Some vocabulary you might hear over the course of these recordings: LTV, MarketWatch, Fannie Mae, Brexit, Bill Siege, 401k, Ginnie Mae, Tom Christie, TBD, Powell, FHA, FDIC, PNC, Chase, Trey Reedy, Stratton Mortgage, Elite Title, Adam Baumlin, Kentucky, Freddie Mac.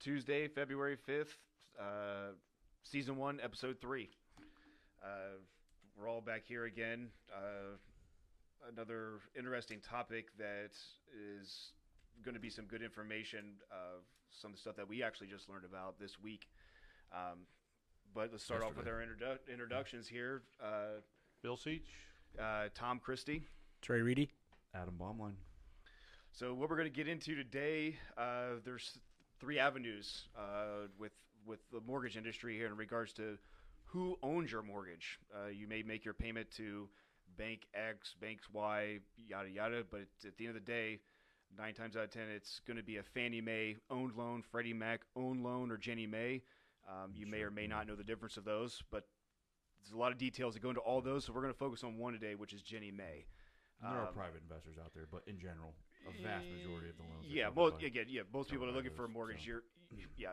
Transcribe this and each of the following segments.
Tuesday, February 5th, Season 1, Episode 3. We're all back here again. Another interesting topic that is going to be some good information of some of the stuff that we actually just learned about this week. But let's start off with our introductions here. Bill Siege. Tom Christie. Trey Reedy. Adam Baumlin. So what we're going to get into today, there's three avenues with the mortgage industry here in regards to who owns your mortgage. You may make your payment to Bank X, Bank Y, yada, yada, but at the end of the day, 9 times out of 10, it's going to be a Fannie Mae owned loan, Freddie Mac owned loan, or Ginnie Mae. You may or may not know the difference of those, but there's a lot of details that go into all those, so we're going to focus on one today, which is Ginnie Mae. There are private investors out there, but in general, a vast majority of the loans. Yeah, most people are looking for a mortgage. So.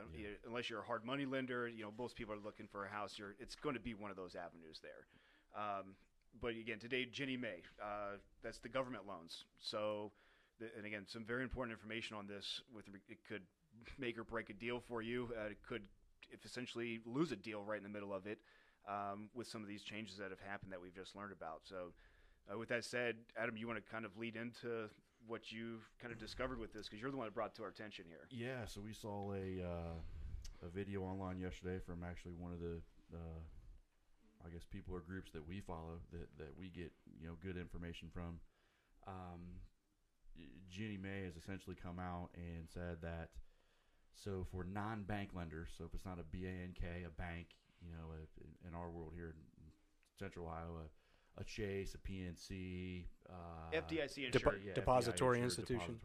Unless you're a hard money lender, most people are looking for a house. It's going to be one of those avenues there. But again, today, Ginnie Mae, that's the government loans. So, and again, some very important information on this. It could make or break a deal for you. It could essentially lose a deal right in the middle of it with some of these changes that have happened that we've just learned about. So. With that said, Adam, you want to kind of lead into what you've kind of discovered with this, because you're the one that brought it to our attention here. Yeah, so we saw a video online yesterday from actually one of the, people or groups that we follow that we get good information from. Ginnie Mae has essentially come out and said that, so for non-bank lenders, so if it's not a BANK, a bank, in our world here in Central Iowa, a Chase, a PNC, FDIC insured, depository institution.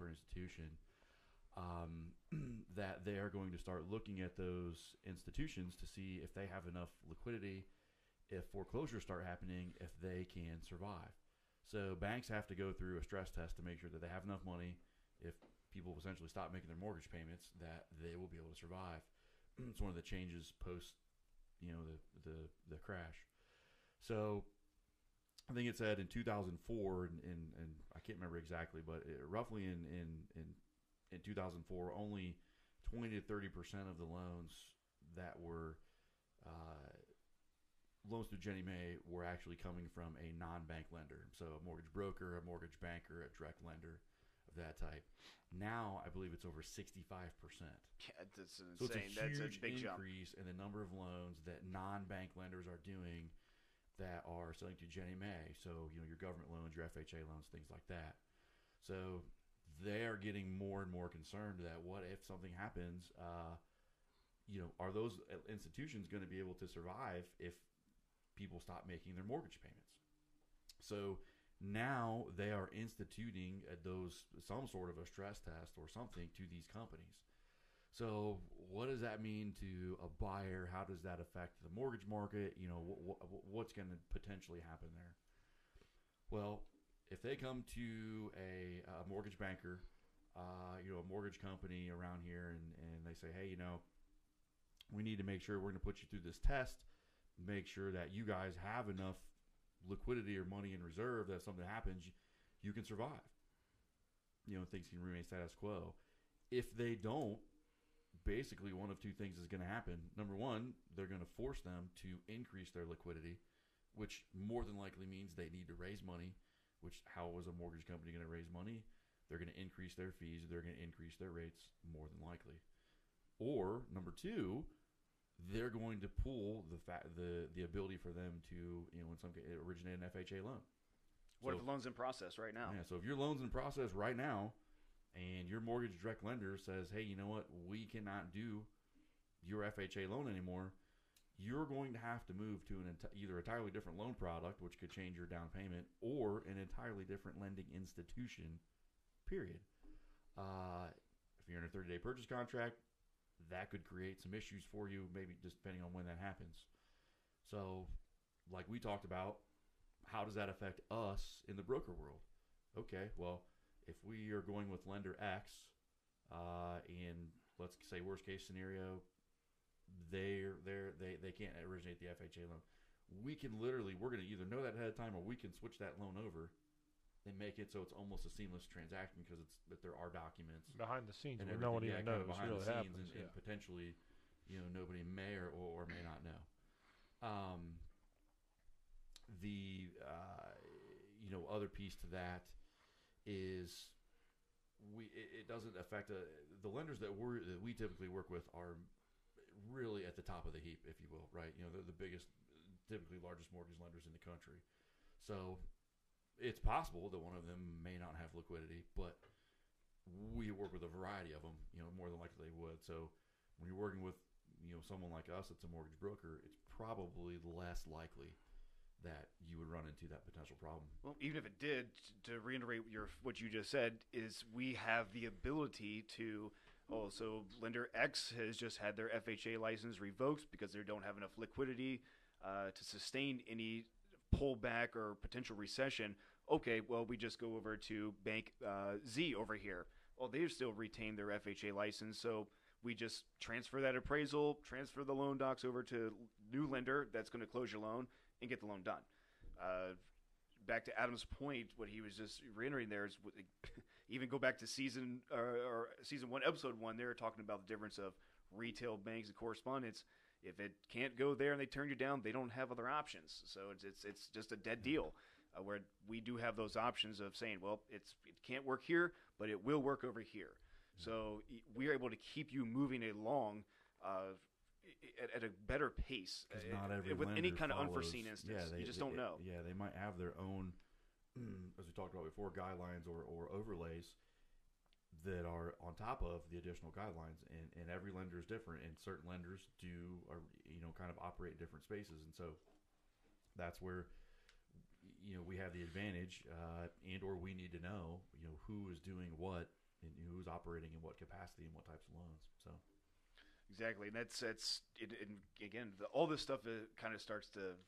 That they are going to start looking at those institutions to see if they have enough liquidity, if foreclosures start happening, if they can survive. So banks have to go through a stress test to make sure that they have enough money, if people essentially stop making their mortgage payments, that they will be able to survive. It's one of the changes post, the crash. So. I think it said in 2004, and I can't remember exactly, but roughly in 2004, only 20 to 30% of the loans that were loans through Ginnie Mae were actually coming from a non-bank lender, so a mortgage broker, a mortgage banker, a direct lender of that type. Now I believe it's over 65%. That's insane. So it's a big increase jump in the number of loans that non-bank lenders are doing. That are selling to Ginnie Mae, so your government loans, your FHA loans, things like that. So they are getting more and more concerned that what if something happens? Are those institutions going to be able to survive if people stop making their mortgage payments? So now they are instituting some sort of a stress test or something to these companies. So what does that mean to a buyer? How does that affect the mortgage market? What's going to potentially happen there? Well, if they come to a mortgage banker, a mortgage company around here, and they say, hey, we need to make sure we're going to put you through this test, make sure that you guys have enough liquidity or money in reserve that if something happens, you can survive. Things can remain status quo. If they don't, basically one of two things is going to happen. Number one, they're going to force them to increase their liquidity, which more than likely means they need to raise money, which how was a mortgage company going to raise money? They're going to increase their fees. They're going to increase their rates more than likely. Or number two, they're going to pull the ability for them to, in some case, originate an FHA loan. What if the loan's in process right now? Yeah, so if your loan's in process right now, and your mortgage direct lender says, hey, you know what? We cannot do your FHA loan anymore. You're going to have to move to either entirely different loan product, which could change your down payment, or an entirely different lending institution, period. If you're in a 30-day purchase contract, that could create some issues for you, maybe just depending on when that happens. So like we talked about, how does that affect us in the broker world? Okay, well, if we are going with lender X, and let's say worst case scenario, they can't originate the FHA loan. We're going to either know that ahead of time, or we can switch that loan over they make it so it's almost a seamless transaction because it's that there are documents behind the scenes and no one even knows behind really the scenes happens, and potentially, you know, nobody may or may not know. The other piece to that is it doesn't affect the lenders that we typically work with are really at the top of the heap, if you will, right? You know, they're the biggest, typically largest mortgage lenders in the country. So it's possible that one of them may not have liquidity, but we work with a variety of them, you know, more than likely they would. So when you're working with, you know, someone like us that's a mortgage broker, it's probably less likely that you would run into that potential problem. Well, even if it did, to reiterate what you just said, is we have the ability to also, lender X has just had their FHA license revoked because they don't have enough liquidity to sustain any pullback or potential recession. Okay, well, we just go over to Bank Z over here. Well, they still retain their FHA license, so we just transfer that appraisal, transfer the loan docs over to new lender that's going to close your loan and get the loan done. Back to Adam's point, what he was just reiterating there is, even go back to season 1, episode 1. They're talking about the difference of retail banks and correspondents. If it can't go there and they turn you down, they don't have other options. So it's just a dead deal. Where we do have those options of saying, well, it can't work here, but it will work over here. So we are able to keep you moving along at a better pace with any kind of unforeseen instance. Yeah, you just don't know. Yeah, they might have their own, as we talked about before, guidelines or overlays that are on top of the additional guidelines, and every lender is different, and certain lenders kind of operate in different spaces, and so that's where, you know, we have the advantage, and or we need to know, you know, who is doing what and who's operating in what capacity and what types of loans. So exactly, and that's it, and again, all this stuff kind of starts to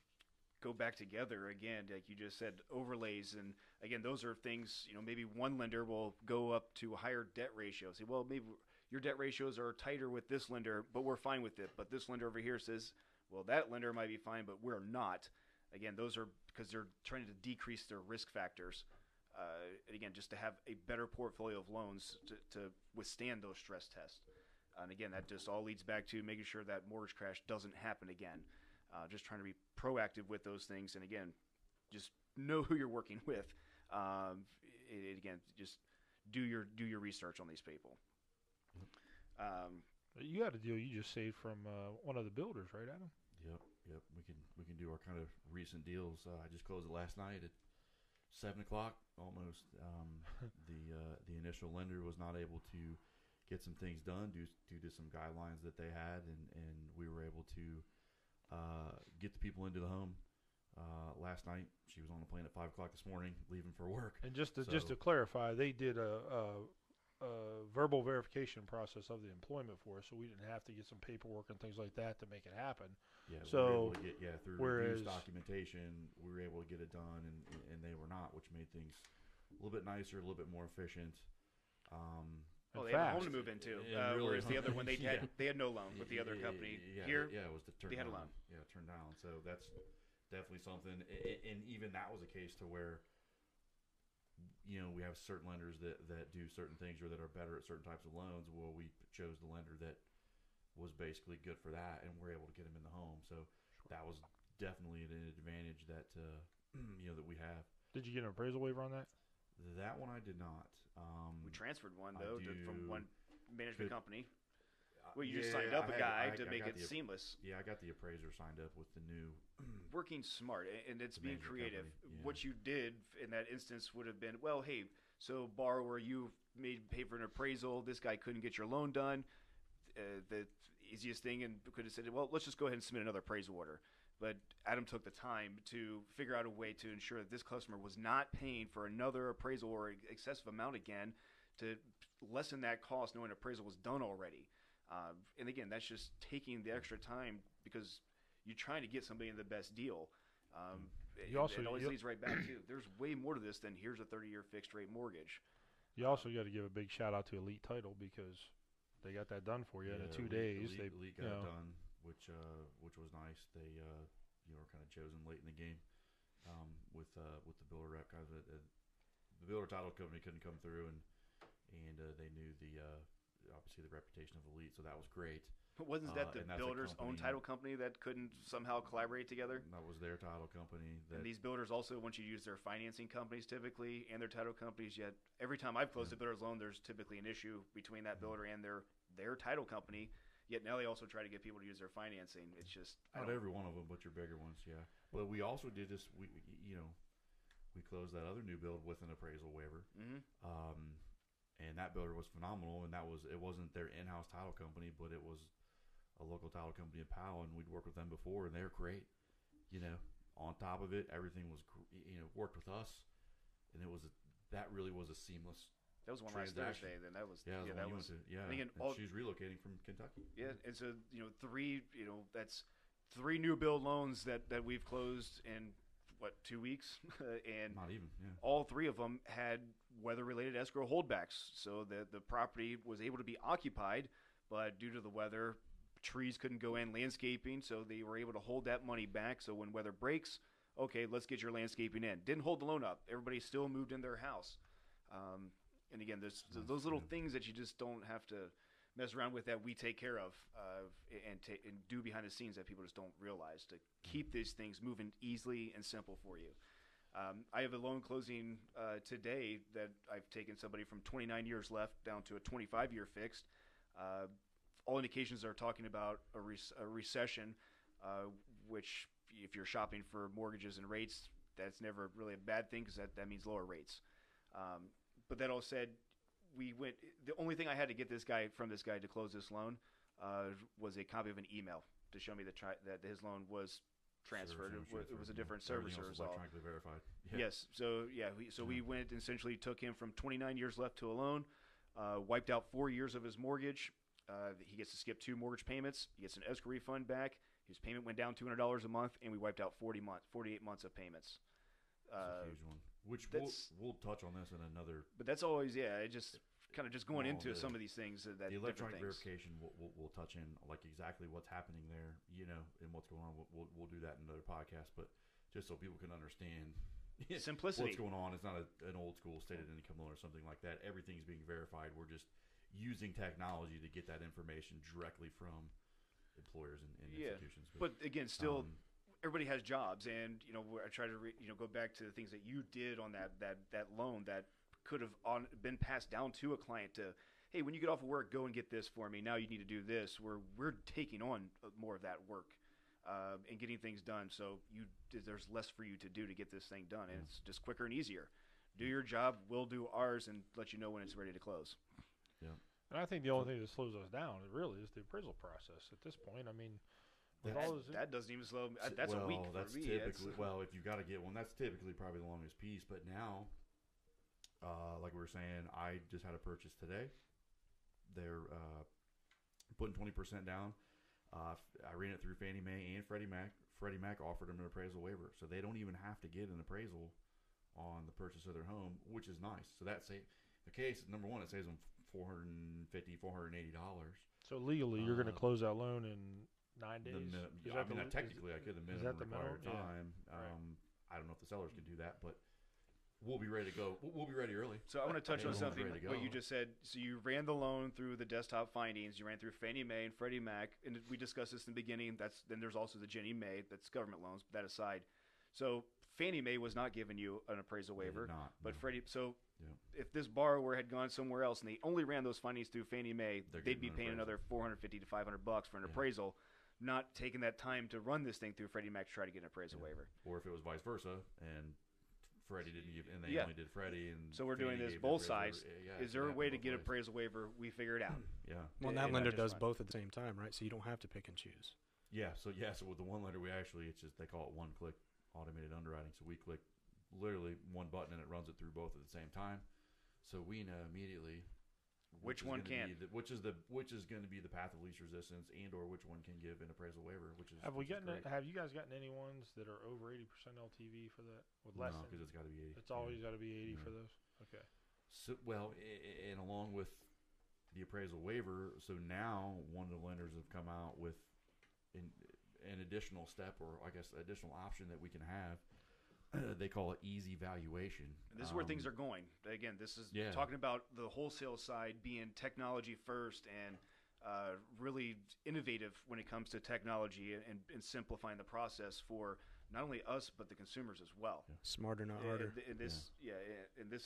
go back together again, like you just said, overlays, and again, those are things, you know, maybe one lender will go up to higher debt ratios. Say, well, maybe your debt ratios are tighter with this lender, but we're fine with it. But this lender over here says, well, that lender might be fine, but we're not. Again, those are because they're trying to decrease their risk factors, and again, just to have a better portfolio of loans to withstand those stress tests. And again, that just all leads back to making sure that mortgage crash doesn't happen again. Just trying to be proactive with those things, and again, just know who you're working with. Again, just do your research on these people. You had a deal you just saved from one of the builders, right, Adam? Yep. We can do our kind of recent deals. I just closed it last night at 7:00 almost. The initial lender was not able to get some things done due to some guidelines that they had, and we were able to get the people into the home last night. She was on the plane at 5:00 this morning, leaving for work. And just to clarify, they did a verbal verification process of the employment for us, so we didn't have to get some paperwork and things like that to make it happen. Yeah, so we were able to get through reduced documentation, we were able to get it done, and they were not, which made things a little bit nicer, a little bit more efficient. Well, they had a home to move into, really whereas the other one they had they had no loan with the other company. It was they had a loan. Yeah, turned down. So that's definitely something. And even that was a case to where, you know, we have certain lenders that do certain things or that are better at certain types of loans. Well, we chose the lender that was basically good for that, and we're able to get them in the home. So that was definitely an advantage that you know, that we have. Did you get an appraisal waiver on that? That one I did not. We transferred one, though, from one management company. Well, you just signed up a guy to make it seamless. Yeah, I got the appraiser signed up with the new. Working smart, and it's being creative. Yeah. What you did in that instance would have been, well, hey, so borrower, you made pay for an appraisal. This guy couldn't get your loan done. The easiest thing, and could have said, well, let's just go ahead and submit another appraisal order. But Adam took the time to figure out a way to ensure that this customer was not paying for another appraisal or excessive amount again, to lessen that cost knowing appraisal was done already. And again, that's just taking the extra time because you're trying to get somebody in the best deal. It always leads right back to there's way more to this than here's a 30-year fixed rate mortgage. You also got to give a big shout out to Elite Title because they got that done for you in 2 days. Elite got it done. Which was nice. They were kind of chosen late in the game with the builder rep, kind of the builder title company couldn't come through, and they knew obviously the reputation of Elite, so that was great. Wasn't that the builder's own title company that couldn't somehow collaborate together? That was their title company. And these builders also want you to use their financing companies typically and their title companies, yet every time I've closed a builder's loan, there's typically an issue between that builder and their title company, yet now they also try to get people to use their financing. It's just – not every one of them, but your bigger ones, yeah. Well, we also did this – we closed that other new build with an appraisal waiver. Mm-hmm. And that builder was phenomenal, and it wasn't their in-house title company, but it was – a local title company in Powell, and we'd worked with them before, and they were great. On top of it, everything was, worked with us, and it was that really was a seamless. That was one last Thursday. Then that was she's relocating from Kentucky. Yeah, and so that's three new build loans that we've closed in 2 weeks, and not even all three of them had weather-related escrow holdbacks, so that the property was able to be occupied, but due to the weather. Trees couldn't go in, landscaping, so they were able to hold that money back. So when weather breaks, okay, let's get your landscaping in. Didn't hold the loan up. Everybody still moved in their house. And again, there's those little things that you just don't have to mess around with that we take care of and do behind the scenes that people just don't realize to keep these things moving easily and simple for you. I have a loan closing today that I've taken somebody from 29 years left down to a 25-year fixed. All indications are talking about a recession, which if you're shopping for mortgages and rates, that's never really a bad thing because that means lower rates. But that all said, the only thing I had to get this guy to close this loan was a copy of an email to show me that his loan was transferred. It was a different servicer. It was electronically verified. Yeah. Yes. We went and essentially took him from 29 years left to a loan, wiped out 4 years of his mortgage. He gets to skip 2 mortgage payments. He gets an escrow refund back. His payment went down $200 a month, and we wiped out 48 months of payments. That's a huge one. Which we'll touch on this in another. But that's always just going into some of these things. The electronic verification we'll touch in like exactly what's happening there, and what's going on. We'll do that in another podcast, but just so people can understand. Simplicity. What's going on? It's not an old school stated income loan or something like that. Everything's being verified. We're just using technology to get that information directly from employers and institutions. But again, still everybody has jobs, and I try to go back to the things that you did on that loan that could have been passed down to a client to, hey, when you get off of work, go and get this for me. Now you need to do this. We're taking on more of that work and getting things done. So there's less for you to do to get this thing done, and it's just quicker and easier. Do your job, we'll do ours, and let you know when it's ready to close. Yeah. And I think the only thing that slows us down really is the appraisal process at this point. I mean, that doesn't even slow me. That's a week for me. If you got to get one, that's typically probably the longest piece. But now, like we were saying, I just had a purchase today. They're putting 20% down. I ran it through Fannie Mae and Freddie Mac. Freddie Mac offered them an appraisal waiver, so they don't even have to get an appraisal on the purchase of their home, which is nice. So that's the case. Number one, it saves them $450, $480. So legally, you're going to close that loan in 9 days? Technically I could. The minimum required time. Yeah. Right. I don't know if the sellers can do that, but we'll be ready to go. We'll be ready early. So I want to touch on something what you just said. So you ran the loan through the desktop findings. You ran through Fannie Mae and Freddie Mac, and we discussed this in the beginning. Then there's also the Ginnie Mae. That's government loans. But that aside, so Fannie Mae was not giving you an appraisal waiver, Freddie. So. Yeah. If this borrower had gone somewhere else and they only ran those findings through Fannie Mae, they'd be paying another $450 to $500 for an appraisal, not taking that time to run this thing through Freddie Mac to try to get an appraisal waiver. Or if it was vice versa and Freddie didn't give, and they only did Freddie, and so we're Fannie doing this both sides. Is there a way to get an appraisal waiver? We figure it out. Yeah. Well, that lender does both at the same time, right? So you don't have to pick and choose. Yeah. So with the one lender, they call it one-click automated underwriting. So we click. Literally one button and it runs it through both at the same time, so we know immediately which is going to be the path of least resistance, and or which one can give an appraisal waiver. Have you guys gotten any ones that are over 80% LTV for that? No, because it's got to be 80. It's always got to be 80 for those. Okay. So and along with the appraisal waiver, so now one of the lenders have come out with an additional step, or I guess additional option that we can have. they call it easy valuation. And this is where things are going. Again, this is talking about the wholesale side being technology first and really innovative when it comes to technology and simplifying the process for not only us but the consumers as well. Yeah. Smarter, not harder. And this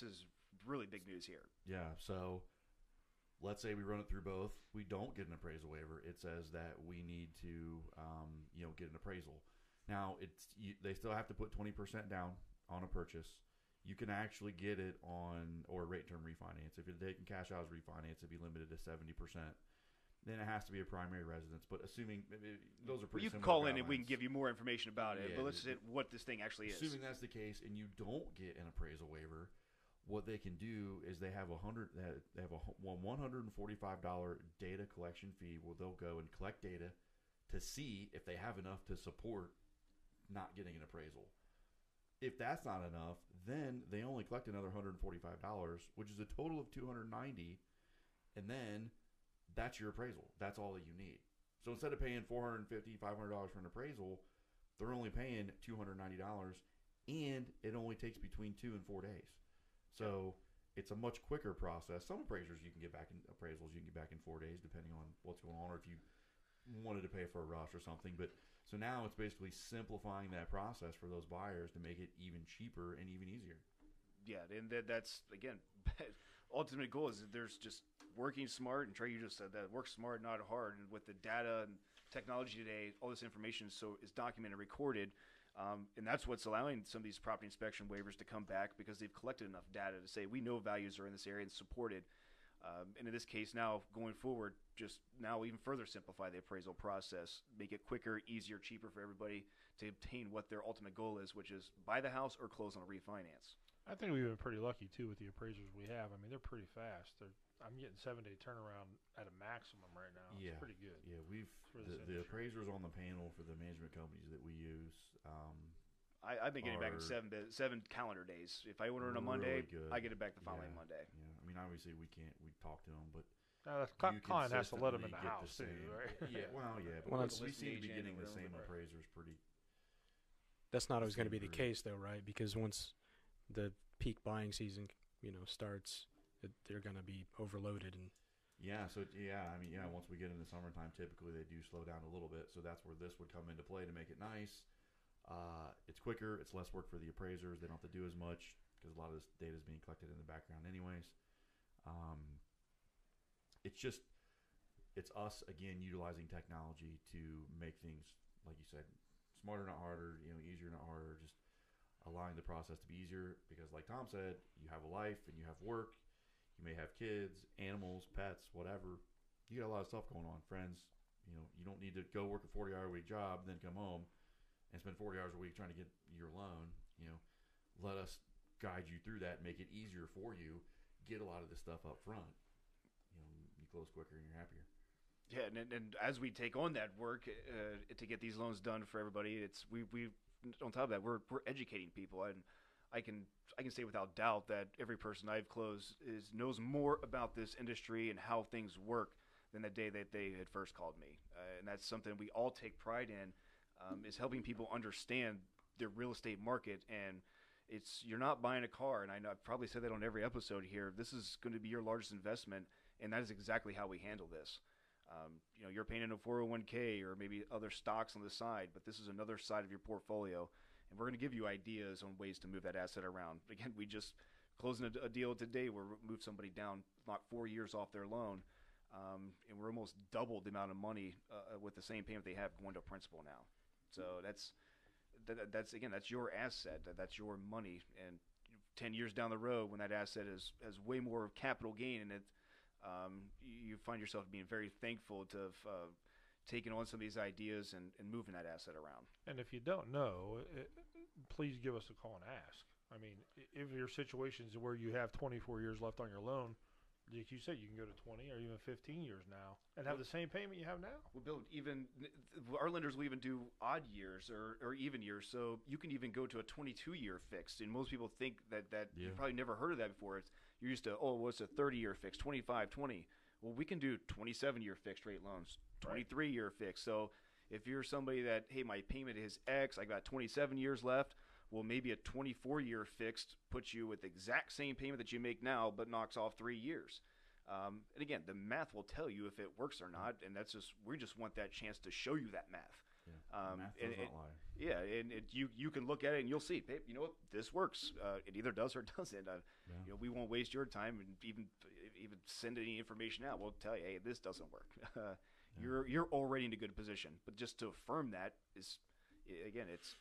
is really big news here. Yeah. So let's say we run it through both. We don't get an appraisal waiver. It says that we need to, get an appraisal. Now, they still have to put 20% down on a purchase. You can actually get it on or rate term refinance. If you're taking cash out as refinance, it'd be limited to 70%. Then it has to be a primary residence. But assuming those are pretty similar. You can call in and we can give you more information about it. Yeah, but let's say what this thing actually is. Assuming that's the case and you don't get an appraisal waiver, what they can do is they have a $145 data collection fee where they'll go and collect data to see if they have enough to support not getting an appraisal. If that's not enough, then they only collect another $145, which is a total of $290, and then that's your appraisal. That's all that you need. So instead of paying $450, $500 for an appraisal, they're only paying $290, and it only takes between 2 and 4 days. So it's a much quicker process. Some appraisers you can get back in appraisals you can get back in 4 days, depending on what's going on, or if you wanted to pay for a rush or something. But so now it's basically simplifying that process for those buyers to make it even cheaper and even easier. Yeah, and that's again, ultimate goal is that there's just working smart, and Trey, you just said that, work smart, not hard. And with the data and technology today, all this information is documented, recorded, and that's what's allowing some of these property inspection waivers to come back, because they've collected enough data to say we know values are in this area and supported. And in this case, now going forward, just now even further simplify the appraisal process, make it quicker, easier, cheaper for everybody to obtain what their ultimate goal is, which is buy the house or close on a refinance. I think we've been pretty lucky too with the appraisers we have. I mean, they're pretty fast. I'm getting 7-day turnaround at a maximum right now. It's pretty good. Yeah, we've the appraisers on the panel for the management companies that we use. I've been getting back in seven calendar days. If I order on a Monday, good. I get it back the following Monday. Yeah, I mean, obviously we talk to them, but the client has to let them in the house too, right? Yeah, well, yeah, but we seem to be getting the same appraisers pretty. That's not always going to be the case though, right? Because once the peak buying season, starts, they're going to be overloaded and. Yeah, once we get into summertime, typically they do slow down a little bit, so that's where this would come into play to make it nice. It's quicker. It's less work for the appraisers. They don't have to do as much because a lot of this data is being collected in the background anyways. It's us, again, utilizing technology to make things, like you said, smarter, not harder, easier, not harder, just allowing the process to be easier because, like Tom said, you have a life and you have work. You may have kids, animals, pets, whatever. You got a lot of stuff going on, friends. You don't need to go work a 40-hour-a-week job, then come home and spend 40 hours a week trying to get your loan. Let us guide you through that, make it easier for you, get a lot of this stuff up front. You close quicker and you're happier. Yeah, and as we take on that work to get these loans done for everybody, it's we on top of that, we're educating people. And I can say without doubt that every person I've closed knows more about this industry and how things work than the day that they had first called me. And that's something we all take pride in. Is helping people understand their real estate market, and you're not buying a car, and I know I've probably said that on every episode here. This is going to be your largest investment, and that is exactly how we handle this. You're paying in a 401k or maybe other stocks on the side, but this is another side of your portfolio, and we're going to give you ideas on ways to move that asset around. Again, we just closed a deal today where we moved somebody down, knocked 4 years off their loan, and we're almost double the amount of money with the same payment they have going to principal now. So that's your asset. That's your money. And 10 years down the road, when that asset has way more capital gain in it, you find yourself being very thankful to have taken on some of these ideas and moving that asset around. And if you don't know, please give us a call and ask. I mean, if your situation's where you have 24 years left on your loan, like you said, you can go to 20 or even 15 years now and have the same payment you have now. Well, Bill, even our lenders will even do odd years or even years. So you can even go to a 22-year fixed. And most people think that you've probably never heard of that before. You're used to, it's a 30-year fixed, 25, 20. Well, we can do 27-year fixed rate loans, 23-year fixed. So if you're somebody that, hey, my payment is X, I got 27 years left, well, maybe a 24-year fixed puts you with the exact same payment that you make now, but knocks off 3 years. And again, the math will tell you if it works or not, and that's just, we just want that chance to show you that math. Yeah, math doesn't lie. Yeah, and you can look at it and you'll see, hey, you know what, this works. It either does or doesn't. You know, we won't waste your time and even send any information out. We'll tell you, hey, this doesn't work. You're already in a good position, but just to affirm that is, again, it's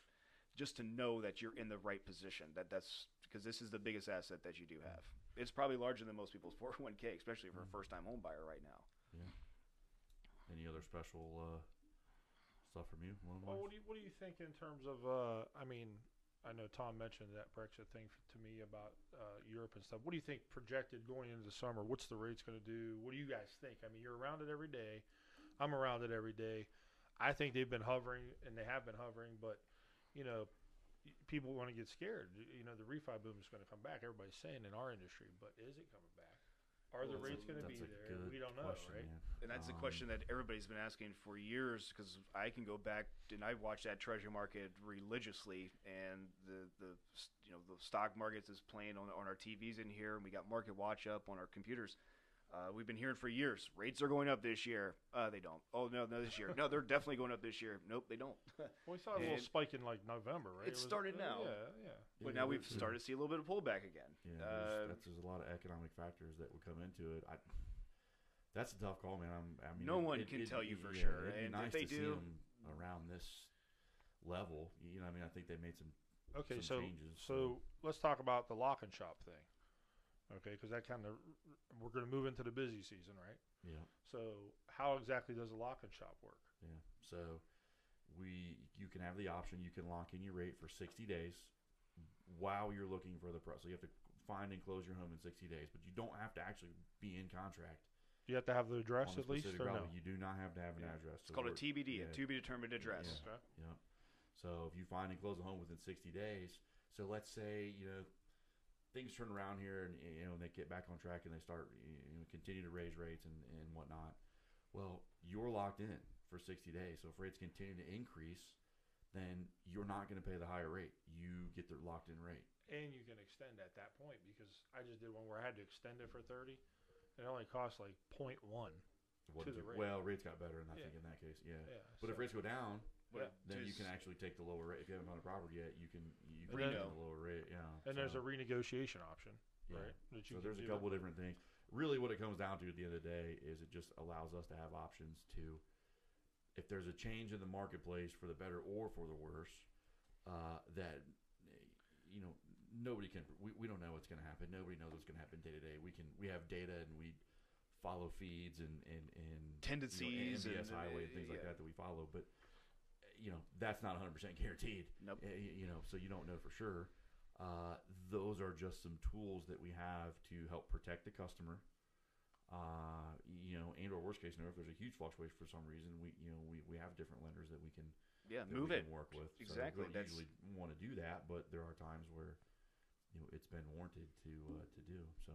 just to know that you're in the right position. That's because this is the biggest asset that you do have. It's probably larger than most people's 401k, especially for a first-time home buyer right now. Yeah. Any other special stuff from you? Well, what do you think in terms of? I mean, I know Tom mentioned that Brexit thing to me about Europe and stuff. What do you think projected going into the summer? What's the rates going to do? What do you guys think? I mean, you're around it every day. I'm around it every day. I think they've been hovering, and they have been hovering, but you know, people want to get scared. You know, the refi boom is going to come back. Everybody's saying in our industry, but is it coming back? Are the rates going to be there? We don't know, right? Yeah. And that's the question that everybody's been asking for years, because I can go back and I watch that treasury market religiously, and the you know, the stock markets is playing on our TVs in here, and we got MarketWatch up on our computers. We've been hearing for years, rates are going up this year. They don't. Oh, no, this year. No, they're definitely going up this year. Nope, they don't. Well, we saw a little spike in, like, November, right? It started now. Yeah. But now we've started to see a little bit of pullback again. Yeah, there's a lot of economic factors that would come into it. That's a tough call, man. I mean, no one can tell you for sure. It'd be nice to see them around this level. You know, I mean, I think they made some changes. So let's talk about the lock and shop thing. Okay, because that kind of – we're going to move into the busy season, right? Yeah. So how exactly does a lock and shop work? Yeah. So you can have the option. You can lock in your rate for 60 days while you're looking for the price. So you have to find and close your home in 60 days, but you don't have to actually be in contract. Do you have to have the address at least, or no? You do not have to have an address. It's called a TBD, a to-be-determined address. Yeah. Okay. Yeah. So if you find and close a home within 60 days, so let's say, you know, things turn around here, and you know, they get back on track, and they start, you know, continue to raise rates and whatnot. Well, you're locked in for 60 days. So if rates continue to increase, then you're not going to pay the higher rate. You get the locked in rate, and you can extend at that point, because I just did one where I had to extend it for 30. It only cost like 0.1 to the rate. Well, rates got better, and I think in that case, yeah. But so if rates go down. But then you can actually take the lower rate. If you haven't found a property yet, you can get the lower rate. Yeah. And there's a renegotiation option, right? That you so there's a couple different things. Really what it comes down to at the end of the day is it just allows us to have options to, if there's a change in the marketplace for the better or for the worse, that, you know, nobody can – we don't know what's going to happen. Nobody knows what's going to happen day to day. We have data, and we follow feeds and tendencies, you know, and highway and things like that we follow. But – you know, that's not 100% guaranteed. Nope. You know, so you don't know for sure. Those are just some tools that we have to help protect the customer. You know, and or worst case scenario, if there's a huge fluctuation for some reason, we have different lenders that we can work with. Exactly. So we don't usually want to do that, but there are times where, you know, it's been warranted to do so.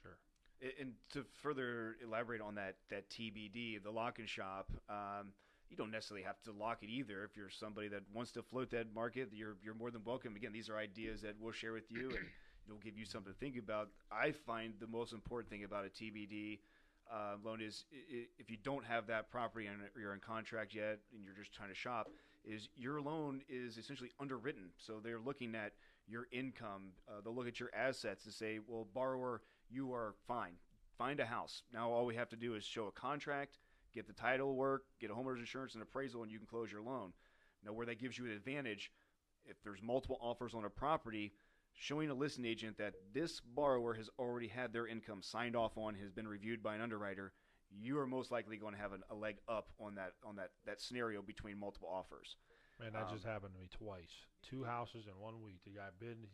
Sure. And to further elaborate on that TBD, the lock and shop. You don't necessarily have to lock it either. If you're somebody that wants to float that market, you're more than welcome. Again, these are ideas that we'll share with you, and it'll give you something to think about. I find the most important thing about a TBD loan is if you don't have that property and you're in contract yet and you're just trying to shop, is your loan is essentially underwritten. So they're looking at your income. They'll look at your assets and say, well, borrower, you are fine. Find a house. Now all we have to do is show a contract, get the title work, get a homeowner's insurance and appraisal, and you can close your loan. Now, where that gives you an advantage, if there's multiple offers on a property, showing a listing agent that this borrower has already had their income signed off on, has been reviewed by an underwriter, you are most likely going to have a leg up on that scenario between multiple offers. Man, that just happened to me twice. Two houses in 1 week. The guy bidding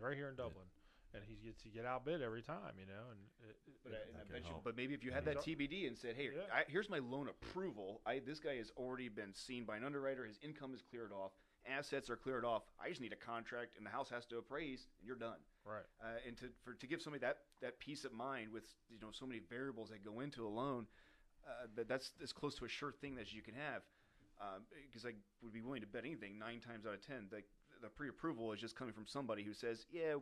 right here in Dublin. Yeah. And he gets to get outbid every time, you know. But maybe if you had that TBD and said, hey, here's my loan approval. This guy has already been seen by an underwriter. His income is cleared off. Assets are cleared off. I just need a contract, and the house has to appraise, and you're done. Right. And to give somebody that peace of mind with, you know, so many variables that go into a loan, that's as close to a sure thing as you can have. Because I would be willing to bet anything 9 times out of 10 that the pre-approval is just coming from somebody who says, yeah,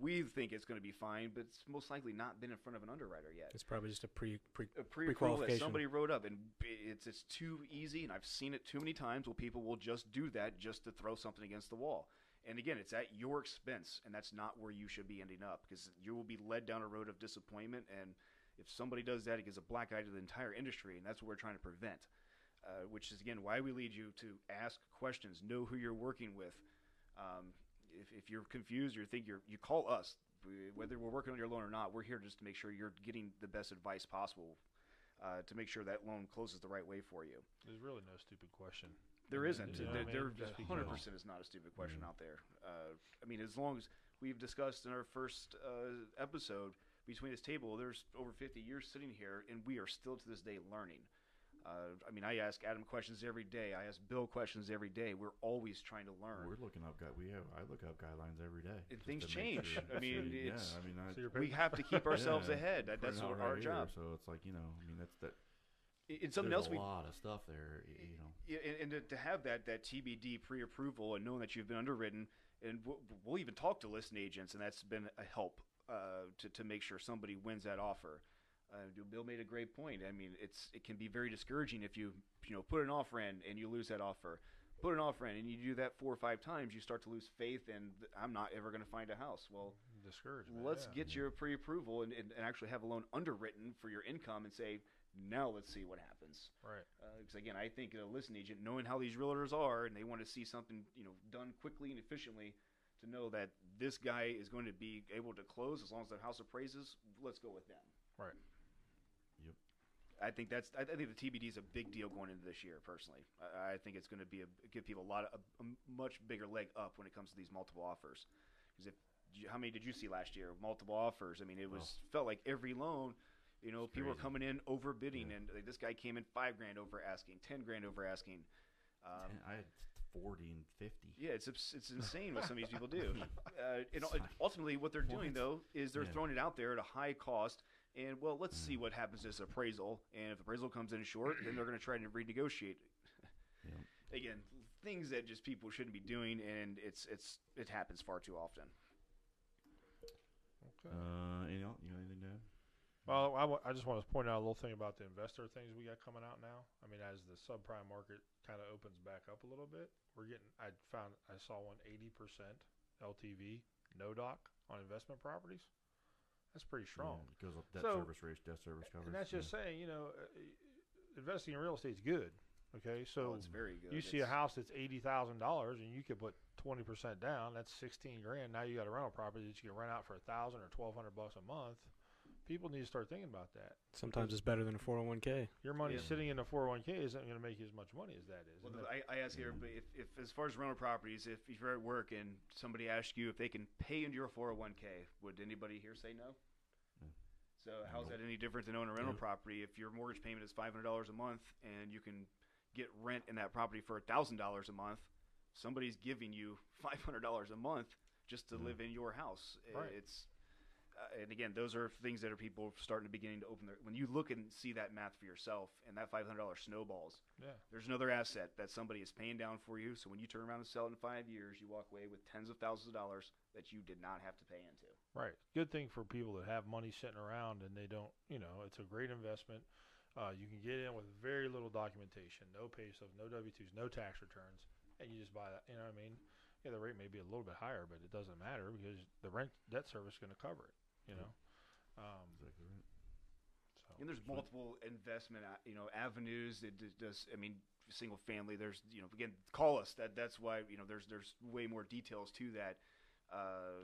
we think it's going to be fine, but it's most likely not been in front of an underwriter yet. It's probably just a pre-qualification that somebody wrote up, and it's too easy, and I've seen it too many times where people will just do that just to throw something against the wall. And again, it's at your expense, and that's not where you should be ending up, because you will be led down a road of disappointment, and if somebody does that, it gives a black eye to the entire industry, and that's what we're trying to prevent, which is, again, why we lead you to ask questions, know who you're working with. If you're confused or you think you call us, whether we're working on your loan or not, we're here just to make sure you're getting the best advice possible to make sure that loan closes the right way for you. There's really no stupid question. There isn't. You know there 100% is not a stupid question out there. I mean, as long as we've discussed in our first episode, between this table, there's over 50 years sitting here, and we are still to this day learning. I mean, I ask Adam questions every day. I ask Bill questions every day. We're always trying to learn. We're looking up I look up guidelines every day. And things change. Sure. I mean, we have to keep ourselves ahead. That's what our job. So it's like, I mean, that's that. It's something else. There's a lot of stuff there, And to have that TBD pre-approval and knowing that you've been underwritten, and we'll even talk to listing agents, and that's been a help to make sure somebody wins that offer. Bill made a great point. I mean, it can be very discouraging if you put an offer in and you lose that offer. Put an offer in and you do that 4 or 5 times, you start to lose faith and I'm not ever going to find a house. Well, discouragement. Let's get your pre-approval and actually have a loan underwritten for your income and say, now let's see what happens. Right. Because again, I think a listing agent, knowing how these realtors are and they want to see something done quickly and efficiently, to know that this guy is going to be able to close as long as the house appraises, let's go with them. Right. I think the TBD is a big deal going into this year. Personally, I think it's going to be give people a much bigger leg up when it comes to these multiple offers. Because how many did you see last year? Multiple offers. I mean, it felt like every loan, people were coming in overbidding, and like, this guy came in $5,000 over asking, $10,000 over asking. I had 40 and 50. Yeah, it's insane what some of these people do. Ultimately, what they're doing though is they're throwing it out there at a high cost. And, well, let's see what happens to this appraisal. And if appraisal comes in short, then they're going to try to renegotiate. Again, things that just people shouldn't be doing, and it happens far too often. Okay. You got anything to add? Well, I just want to point out a little thing about the investor things we got coming out now. I mean, as the subprime market kind of opens back up a little bit, I saw one 80% LTV, no doc on investment properties. That's pretty strong. Yeah, because of debt service coverage. And that's just saying, investing in real estate is good. Okay, so it's very good. You see a house that's $80,000, and you could put 20% down. That's $16,000. Now you got a rental property that you can rent out for $1,000 or $1,200 a month. People need to start thinking about that. Sometimes it's better than a 401k. Your money sitting in a 401k isn't going to make you as much money as that is. Well, I ask here, but if as far as rental properties, if you're at work and somebody asks you if they can pay into your 401k, would anybody here say no? So how's that any different than owning a rental property? If your mortgage payment is $500 a month and you can get rent in that property for $1,000 a month, somebody's giving you $500 a month just to live in your house. Right. And again, those are things that are people starting to beginning to open their. When you look and see that math for yourself, and that $500 snowballs, there's another asset that somebody is paying down for you. So when you turn around and sell it in 5 years, you walk away with tens of thousands of dollars that you did not have to pay into. Right. Good thing for people that have money sitting around and they don't. It's a great investment. You can get in with very little documentation, no pay stubs, no W-2s, no tax returns, and you just buy that. You know what I mean? Yeah, the rate may be a little bit higher, but it doesn't matter because the rent debt service is going to cover it. Exactly right. So. And there's multiple investment, avenues. Single family. There's, again, call us. That's why there's way more details to that.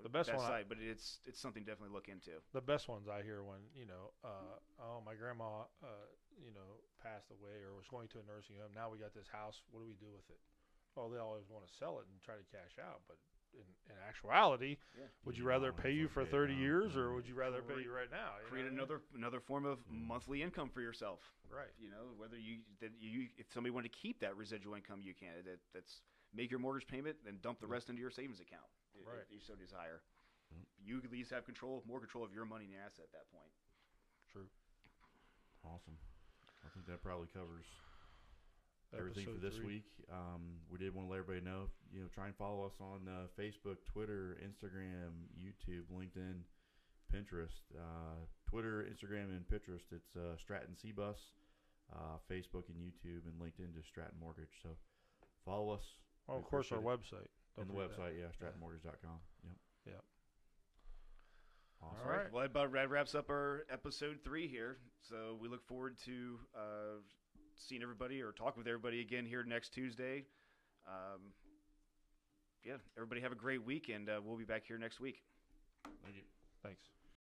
The best that one, side, but it's something to definitely look into. The best ones I hear when my grandma passed away or was going to a nursing home. Now we got this house. What do we do with it? Well, they always want to sell it and try to cash out, but. In actuality, would you rather pay you for 30 years or would you rather pay you right now? Create another form of monthly income for yourself. Right. Whether if somebody wanted to keep that residual income, you can. That's make your mortgage payment, then dump the rest into your savings account. Right. If you so desire. You at least have more control of your money and your asset at that point. True. Awesome. I think that probably covers everything for this week. We did want to let everybody know, you know, try and follow us on Facebook, Twitter, Instagram, YouTube, LinkedIn, Pinterest. Twitter, Instagram, and Pinterest, it's Stratton C-Bus. Facebook and YouTube and LinkedIn to Stratton Mortgage. So follow us. Oh, of course, our website. And the website, yeah, StrattonMortgage.com. Yep. Yep. Awesome. All right. Well, that about wraps up our episode 3 here. So we look forward to seeing everybody or talking with everybody again here next Tuesday. Yeah, everybody have a great week, and we'll be back here next week. Thank you. Thanks.